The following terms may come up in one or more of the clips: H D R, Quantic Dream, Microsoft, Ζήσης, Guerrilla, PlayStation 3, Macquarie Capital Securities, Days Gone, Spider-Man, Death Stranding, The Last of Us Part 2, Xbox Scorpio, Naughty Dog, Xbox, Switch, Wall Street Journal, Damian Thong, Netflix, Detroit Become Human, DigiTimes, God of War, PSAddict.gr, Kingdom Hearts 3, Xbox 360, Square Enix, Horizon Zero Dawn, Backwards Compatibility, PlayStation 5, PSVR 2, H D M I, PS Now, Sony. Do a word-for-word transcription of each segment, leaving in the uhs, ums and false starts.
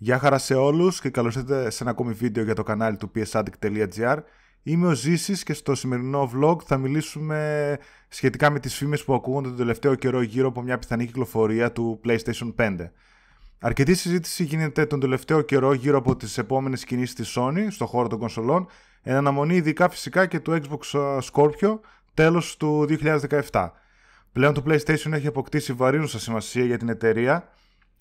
Γεια χαρά σε όλους και καλώς ήρθατε σε ένα ακόμη βίντεο για το κανάλι του P S Addict dot G R. Είμαι ο Ζήσης και στο σημερινό vlog θα μιλήσουμε σχετικά με τις φήμες που ακούγονται τον τελευταίο καιρό γύρω από μια πιθανή κυκλοφορία του PlayStation five. Αρκετή συζήτηση γίνεται τον τελευταίο καιρό γύρω από τις επόμενες κινήσεις της Sony στον χώρο των κονσολών, εν αναμονή ειδικά φυσικά και του Xbox Scorpio τέλος του δύο χιλιάδες δεκαεπτά. Πλέον το PlayStation έχει αποκτήσει βαρύνουσα σημασία για την εταιρεία,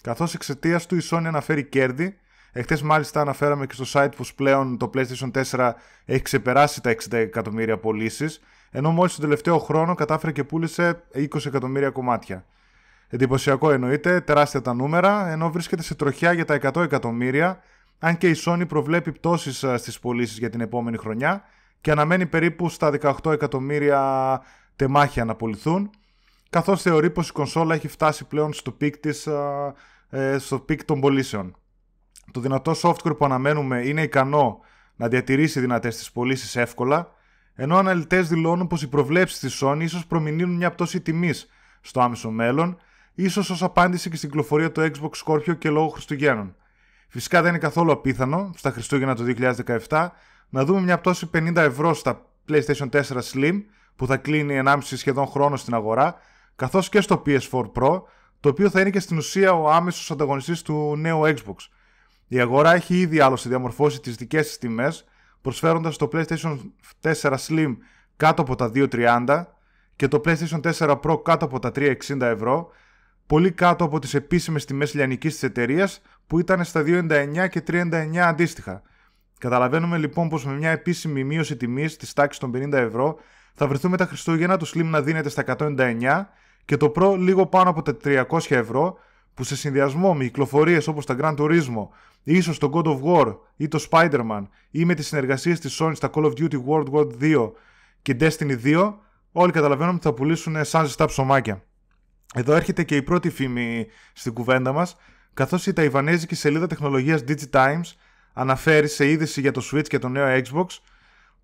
καθώς εξαιτίας του η Sony αναφέρει κέρδη. Εχθές μάλιστα αναφέραμε και στο site πως πλέον το PlayStation four έχει ξεπεράσει τα εξήντα εκατομμύρια πωλήσεις, ενώ μόλις τον τελευταίο χρόνο κατάφερε και πούλησε είκοσι εκατομμύρια κομμάτια. Εντυπωσιακό εννοείται, τεράστια τα νούμερα, ενώ βρίσκεται σε τροχιά για τα εκατό εκατομμύρια, αν και η Sony προβλέπει πτώσεις στις πωλήσεις για την επόμενη χρονιά και αναμένει περίπου στα δεκαοκτώ εκατομμύρια τεμάχια να πωληθούν, καθώς θεωρεί πως η κονσόλα έχει φτάσει πλέον στο πικ της, στο πικ των πωλήσεων. Το δυνατό software που αναμένουμε είναι ικανό να διατηρήσει δυνατές τις πωλήσεις εύκολα, ενώ αναλυτές δηλώνουν πως οι προβλέψεις της Sony ίσως προμηνύουν μια πτώση τιμής στο άμεσο μέλλον, ίσως ως απάντηση και στην κυκλοφορία του Xbox Scorpio και λόγω Χριστουγέννων. Φυσικά δεν είναι καθόλου απίθανο στα Χριστούγεννα του δύο χιλιάδες δεκαεπτά να δούμε μια πτώση πενήντα ευρώ στα PlayStation four Slim, που θα κλείνει ενάμιση σχεδόν χρόνο στην αγορά, καθώς και στο P S four Pro, το οποίο θα είναι και στην ουσία ο άμεσος ανταγωνιστής του νέου Xbox. Η αγορά έχει ήδη άλλωστε διαμορφώσει τις δικές της τιμές, προσφέροντας το PlayStation four Slim κάτω από τα διακόσια τριάντα και το PlayStation four Pro κάτω από τα τριακόσια εξήντα ευρώ, πολύ κάτω από τις επίσημες τιμές λιανικής της εταιρείας που ήταν στα διακόσια ενενήντα εννέα και τριάντα εννέα αντίστοιχα. Καταλαβαίνουμε λοιπόν πως με μια επίσημη μείωση τιμής της τάξης των πενήντα ευρώ θα βρεθούμε τα Χριστούγεννα το Slim να δίνεται στα εκατόν ενενήντα εννέα και το Pro λίγο πάνω από τα τριακόσια ευρώ, που σε συνδυασμό με κυκλοφορίες όπως τα Gran Turismo ή ίσως το God of War ή το Spider-Man ή με τις συνεργασίες της Sony στα Call of Duty World War δύο και Destiny two, όλοι καταλαβαίνουμε ότι θα πουλήσουν σαν ζεστά ψωμάκια. Εδώ έρχεται και η πρώτη φήμη στην κουβέντα μας, καθώς η ταϊβανέζικη σελίδα τεχνολογίας DigiTimes αναφέρει σε είδηση για το Switch και το νέο Xbox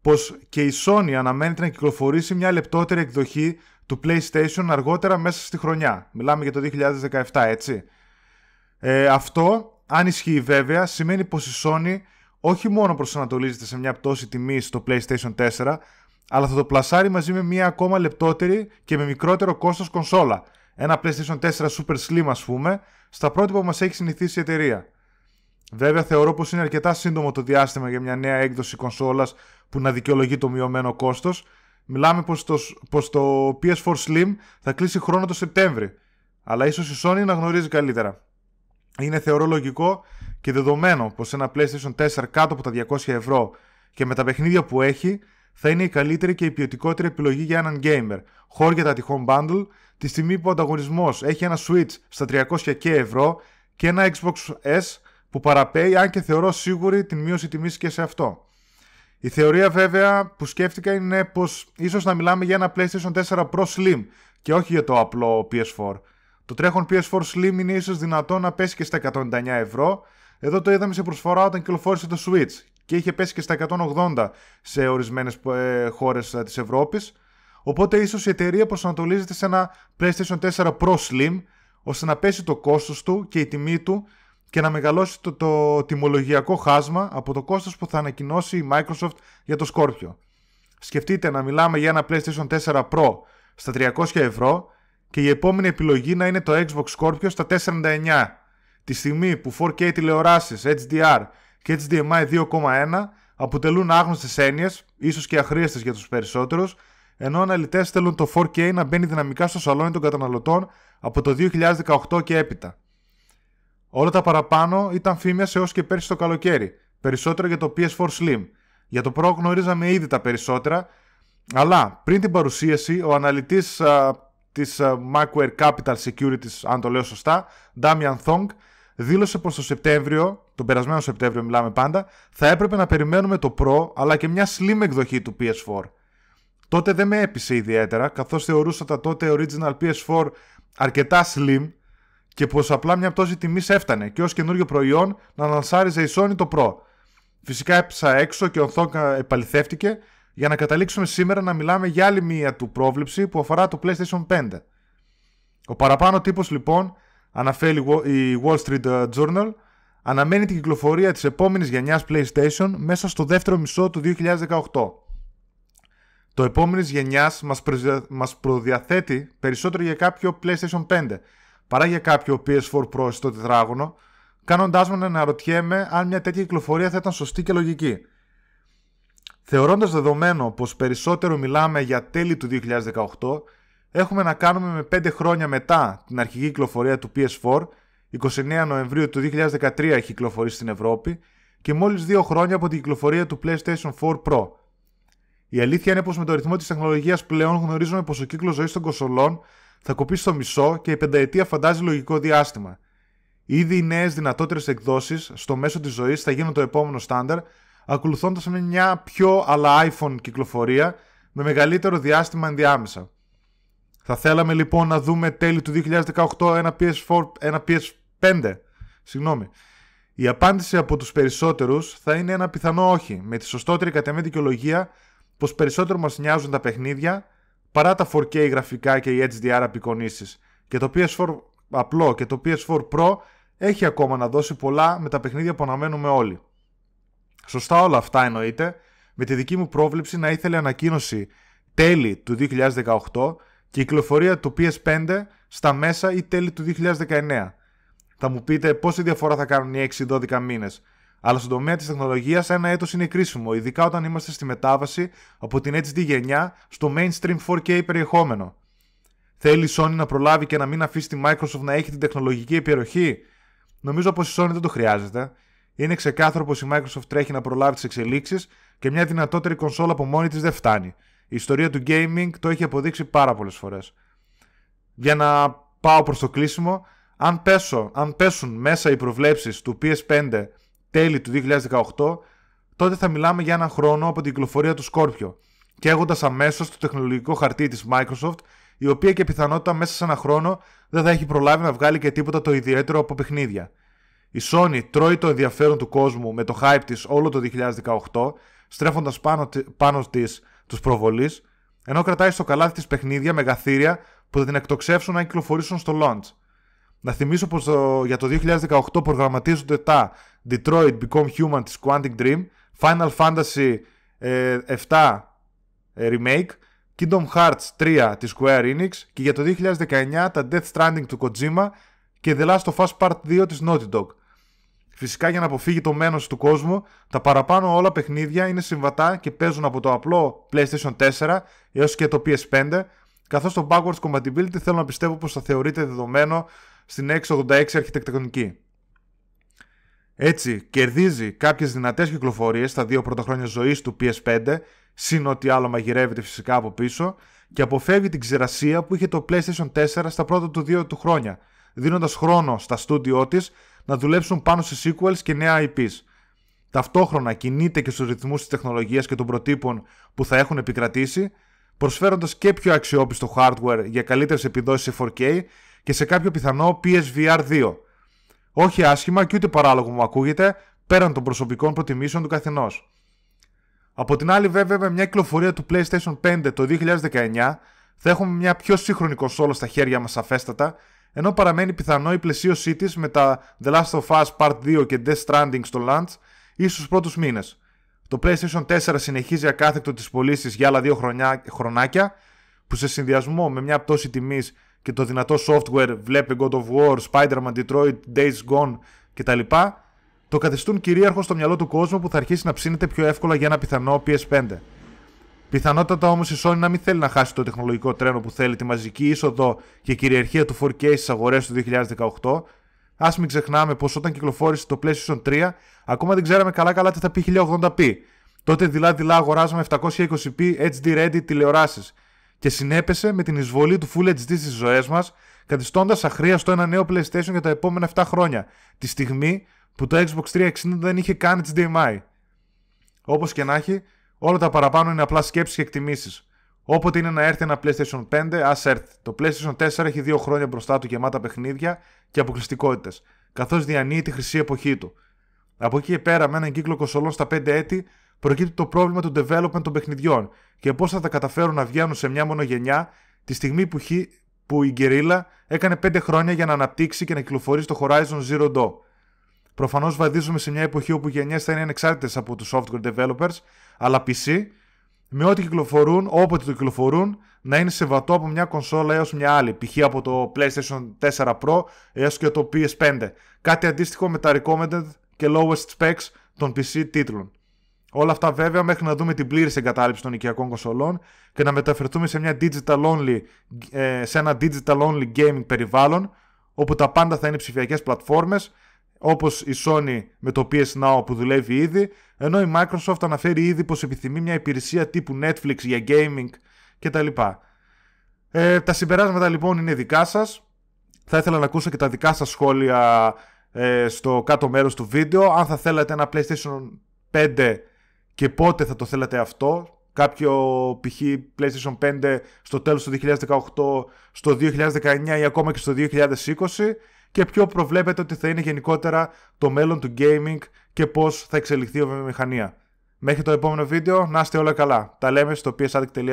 πως και η Sony αναμένεται να κυκλοφορήσει μια λεπτότερη εκδοχή του PlayStation αργότερα μέσα στη χρονιά. Μιλάμε για το δύο χιλιάδες δεκαεπτά, έτσι. Ε, αυτό, αν ισχύει βέβαια, σημαίνει πως η Sony όχι μόνο προσανατολίζεται σε μια πτώση τιμής στο PlayStation four, αλλά θα το πλασάρει μαζί με μια ακόμα λεπτότερη και με μικρότερο κόστος κονσόλα. Ένα PlayStation four Super Slim, ας πούμε, στα πρότυπα που μας έχει συνηθίσει η εταιρεία. Βέβαια, θεωρώ πως είναι αρκετά σύντομο το διάστημα για μια νέα έκδοση κονσόλας που να δικαιολογεί το μειωμένο κόστος. Μιλάμε πως το, πως το P S four Slim θα κλείσει χρόνο το Σεπτέμβρη, αλλά ίσως η Sony να γνωρίζει καλύτερα. Είναι θεωρώ λογικό και δεδομένο πως ένα PlayStation four κάτω από τα διακόσια ευρώ και με τα παιχνίδια που έχει θα είναι η καλύτερη και η ποιοτικότερη επιλογή για έναν gamer, χωρίς για τα τυχόν bundle, τη στιγμή που ο ανταγωνισμός έχει ένα Switch στα τριακόσια ευρώ και ένα Xbox S που παραπέει, αν και θεωρώ σίγουρη την μείωση τιμής και σε αυτό. Η θεωρία βέβαια που σκέφτηκα είναι πως ίσως να μιλάμε για ένα PlayStation four Pro Slim και όχι για το απλό P S four. Το τρέχον P S four Slim είναι ίσως δυνατό να πέσει και στα εκατόν ενενήντα ευρώ. Εδώ το είδαμε σε προσφορά όταν κυκλοφόρησε το Switch και είχε πέσει και στα εκατόν ογδόντα σε ορισμένες χώρες της Ευρώπης. Οπότε ίσως η εταιρεία προσανατολίζεται σε ένα PlayStation four Pro Slim ώστε να πέσει το κόστος του και η τιμή του και να μεγαλώσει το, το τιμολογιακό χάσμα από το κόστος που θα ανακοινώσει η Microsoft για το Scorpio. Σκεφτείτε να μιλάμε για ένα PlayStation four Pro στα τριακόσια ευρώ και η επόμενη επιλογή να είναι το Xbox Scorpio στα τετρακόσια ενενήντα εννέα, τη στιγμή που φορ κέι τηλεοράσεις, H D R και H D M I δύο κόμμα ένα αποτελούν άγνωστες έννοιες, ίσως και αχρίαστες για τους περισσότερους, ενώ αναλυτές θέλουν το φορ κέι να μπαίνει δυναμικά στο σαλόνι των καταναλωτών από το δύο χιλιάδες δεκαοκτώ και έπειτα. Όλα τα παραπάνω ήταν φήμιασε έως και πέρσι το καλοκαίρι, περισσότερο για το P S four Slim. Για το Pro γνωρίζαμε ήδη τα περισσότερα, αλλά πριν την παρουσίαση ο αναλυτής α, της α, Macquarie Capital Securities, αν το λέω σωστά, Damian Thong, δήλωσε πως το Σεπτέμβριο, τον περασμένο Σεπτέμβριο μιλάμε πάντα, θα έπρεπε να περιμένουμε το Pro αλλά και μια Slim εκδοχή του P S four. Τότε δεν με έπεισε ιδιαίτερα, καθώς θεωρούσα τα τότε original P S four αρκετά Slim, και πως απλά μια πτώση τιμής έφτανε και ως καινούριο προϊόν να λανσάριζε η Sony το Pro. Φυσικά έψα έξω και ο Θόκ επαληθεύτηκε, για να καταλήξουμε σήμερα να μιλάμε για άλλη μία του πρόβλεψη που αφορά το PlayStation five. Ο παραπάνω τύπος λοιπόν, αναφέρει η Wall Street Journal, αναμένει την κυκλοφορία της επόμενης γενιάς PlayStation μέσα στο δεύτερο μισό του δύο χιλιάδες δεκαοκτώ. Το επόμενης γενιάς μας, προ... μας προδιαθέτει περισσότερο για κάποιο PlayStation πέντε παρά για κάποιο πι ες φορ Pro στο τετράγωνο, κάνοντάς μου να αναρωτιέμαι αν μια τέτοια κυκλοφορία θα ήταν σωστή και λογική. Θεωρώντας δεδομένο πως περισσότερο μιλάμε για τέλη του δύο χιλιάδες δεκαοκτώ, έχουμε να κάνουμε με πέντε χρόνια μετά την αρχική κυκλοφορία του πι ες φορ, εικοστή ενάτη Νοεμβρίου του δύο χιλιάδες δεκατρία έχει κυκλοφορήσει στην Ευρώπη και μόλις δύο χρόνια από την κυκλοφορία του PlayStation φορ Pro. Η αλήθεια είναι πως με το ρυθμό της τεχνολογίας πλέον γνωρίζουμε πως ο κύκλος ζωής των κονσολών θα κοπεί στο μισό και η πενταετία φαντάζει λογικό διάστημα. Ήδη οι νέες δυνατότερες εκδόσεις στο μέσο της ζωής θα γίνουν το επόμενο στάνταρ, ακολουθώντας με μια πιο αλλά iPhone κυκλοφορία με μεγαλύτερο διάστημα ενδιάμεσα. Θα θέλαμε λοιπόν να δούμε τέλη του δύο χιλιάδες δεκαοκτώ ένα πι ες φορ, ένα πι ες φάιβ, συγγνώμη. Η απάντηση από τους περισσότερους θα είναι ένα πιθανό όχι, με τη σωστότερη κατά με δικαιολογία πως περισσότερο μας νοιάζουν τα παιχνίδια παρά τα φορ κέι γραφικά και οι έιτς ντι αρ απεικονίσεις. Και το πι ες φορ απλό και το πι ες φορ Pro έχει ακόμα να δώσει πολλά με τα παιχνίδια που αναμένουμε όλοι. Σωστά όλα αυτά εννοείται, με τη δική μου πρόβλεψη να ήθελε ανακοίνωση τέλη του δύο χιλιάδες δεκαοκτώ και κυκλοφορία του πι ες φάιβ στα μέσα ή τέλη του δύο χιλιάδες δεκαεννέα. Θα μου πείτε πόση διαφορά θα κάνουν οι έξι με δώδεκα μήνες, αλλά στον τομέα της τεχνολογίας ένα έτος είναι κρίσιμο, ειδικά όταν είμαστε στη μετάβαση από την έιτς ντι γενιά στο mainstream φορ κέι περιεχόμενο. Θέλει η Sony να προλάβει και να μην αφήσει τη Microsoft να έχει την τεχνολογική επιρροή? Νομίζω πως η Sony δεν το χρειάζεται. Είναι ξεκάθαρο πως η Microsoft τρέχει να προλάβει τις εξελίξεις και μια δυνατότερη κονσόλα από μόνη της δεν φτάνει. Η ιστορία του gaming το έχει αποδείξει πάρα πολλές φορές. Για να πάω προς το κλείσιμο, αν, πέσω, αν πέσουν μέσα οι προβλέψεις του πι ες φάιβ τέλη του δύο χιλιάδες δεκαοκτώ, τότε θα μιλάμε για έναν χρόνο από την κυκλοφορία του Scorpio, και έχοντας αμέσως το τεχνολογικό χαρτί της Microsoft, η οποία και πιθανότητα μέσα σε έναν χρόνο δεν θα έχει προλάβει να βγάλει και τίποτα το ιδιαίτερο από παιχνίδια. Η Sony τρώει το ενδιαφέρον του κόσμου με το hype της όλο το δύο χιλιάδες δεκαοκτώ, στρέφοντας πάνω, πάνω της τους προβολείς, ενώ κρατάει στο καλάθι της παιχνίδια μεγαθύρια που θα την εκτοξεύσουν να κυκλοφορήσουν στο launch. Να θυμίσω πως το, για το δύο χιλιάδες δεκαοκτώ προγραμματίζονται τα Detroit Become Human της Quantic Dream, Final Fantasy ε, επτά ε, Remake, Kingdom Hearts τρία της Square Enix και για το δύο χιλιάδες δεκαεννέα τα Death Stranding του Kojima και The Last of Us Part δύο της Naughty Dog. Φυσικά για να αποφύγει το μένος του κόσμου, τα παραπάνω όλα παιχνίδια είναι συμβατά και παίζουν από το απλό PlayStation τέσσερα έως και το πι ες φάιβ, καθώς το Backwards Compatibility θέλω να πιστεύω πως θα θεωρείται δεδομένο στην εξ ογδόντα έξι αρχιτεκτονική. Έτσι, κερδίζει κάποιες δυνατές κυκλοφορίες στα δύο πρώτα χρόνια ζωής του πι ες φάιβ, συν ό,τι άλλο μαγειρεύεται φυσικά από πίσω, και αποφεύγει την ξηρασία που είχε το PlayStation τέσσερα στα πρώτα του δύο του χρόνια, δίνοντας χρόνο στα στούντιό της να δουλέψουν πάνω σε sequels και νέα άι πις. Ταυτόχρονα κινείται και στους ρυθμούς της τεχνολογίας και των προτύπων που θα έχουν επικρατήσει, προσφέροντας και πιο αξιόπιστο hardware για καλύτερες επιδόσεις σε φορ κέι και σε κάποιο πιθανό πι ες βι αρ δύο. Όχι άσχημα και ούτε παράλογο μου ακούγεται, πέραν των προσωπικών προτιμήσεων του καθενός. Από την άλλη, βέβαια, με μια κυκλοφορία του PlayStation πέντε το δύο χιλιάδες δεκαεννέα θα έχουμε μια πιο σύγχρονη κονσόλα στα χέρια μας σαφέστατα, ενώ παραμένει πιθανό η πλαισίωσή της με τα The Last of Us Part δύο και Death Stranding στο launch ή στους πρώτους μήνες. Το PlayStation τέσσερα συνεχίζει ακάθεκτο τις πωλήσεις για άλλα δύο χρονιά, χρονάκια, που σε συνδυασμό με μια πτώση τιμής και το δυνατό software, βλέπει God of War, Spider-Man, Detroit, Days Gone κτλ, το καθιστούν κυρίαρχο στο μυαλό του κόσμου που θα αρχίσει να ψήνεται πιο εύκολα για ένα πιθανό πι ες φάιβ. Πιθανότατα όμως η Sony να μην θέλει να χάσει το τεχνολογικό τρένο που θέλει τη μαζική είσοδο και κυριαρχία του φορ κέι στις αγορές του δύο χιλιάδες δεκαοκτώ. Ας μην ξεχνάμε πως όταν κυκλοφόρησε το PlayStation τρία, ακόμα δεν ξέραμε καλά-καλά τι θα πει χίλια ογδόντα πι. Τότε δειλά-δειλά αγοράζαμε επτακόσια είκοσι πι έιτς ντι-ready τηλεοράσεις και συνέπεσε με την εισβολή του Full έιτς ντι στις ζωές μας, καθιστώντας αχρίαστο ένα νέο PlayStation για τα επόμενα επτά χρόνια, τη στιγμή που το Xbox τριακόσια εξήντα δεν είχε καν έιτς ντι εμ άι. Όπως και να έχει, όλα τα παραπάνω είναι απλά σκέψεις και εκτιμήσεις. Όποτε είναι να έρθει ένα PlayStation πέντε, ας έρθει. Το PlayStation τέσσερα έχει δύο χρόνια μπροστά του γεμάτα παιχνίδια και αποκλειστικότητες, καθώς διανύει τη χρυσή εποχή του. Από εκεί και πέρα, με έναν κύκλο κονσολών στα πέντε έτη, προκύπτει το πρόβλημα του development των παιχνιδιών και πώς θα τα καταφέρουν να βγαίνουν σε μια μονογενιά, τη στιγμή που, χει... που η Guerrilla έκανε πέντε χρόνια για να αναπτύξει και να κυκλοφορήσει το Horizon Zero Dawn. Προφανώς βαδίζουμε σε μια εποχή όπου οι γενιές θα είναι ανεξάρτητες από τους software developers, αλλά πι σι, με ό,τι κυκλοφορούν, όποτε το κυκλοφορούν, να είναι σεβατό από μια κονσόλα έως μια άλλη. Π.χ. από το PlayStation τέσσερα Pro έως και το Πι Ες πέντε. Κάτι αντίστοιχο με τα recommended και lowest specs των πι σι τίτλων. Όλα αυτά βέβαια μέχρι να δούμε την πλήρης εγκατάλειψη των οικιακών κονσολών και να μεταφερθούμε σε, μια digital only, σε ένα digital only gaming περιβάλλον, όπου τα πάντα θα είναι ψηφιακές πλατφόρμες, όπως η Sony με το Πι Ες Now που δουλεύει ήδη, ενώ η Microsoft αναφέρει ήδη πως επιθυμεί μια υπηρεσία τύπου Netflix για gaming κτλ. Ε, τα συμπεράσματα λοιπόν είναι δικά σας. Θα ήθελα να ακούσω και τα δικά σας σχόλια ε, στο κάτω μέρος του βίντεο. Αν θα θέλατε ένα PlayStation πέντε και πότε θα το θέλατε αυτό, κάποιο π.χ. PlayStation πέντε στο τέλος του δύο χιλιάδες δεκαοκτώ, στο δύο χιλιάδες δεκαεννιά ή ακόμα και στο δύο χιλιάδες είκοσι, και ποιο προβλέπετε ότι θα είναι γενικότερα το μέλλον του gaming και πώς θα εξελιχθεί η βιομηχανία. Μέχρι το επόμενο βίντεο, να είστε όλα καλά. Τα λέμε στο Πι Ες Addict τελεία τζι αρ.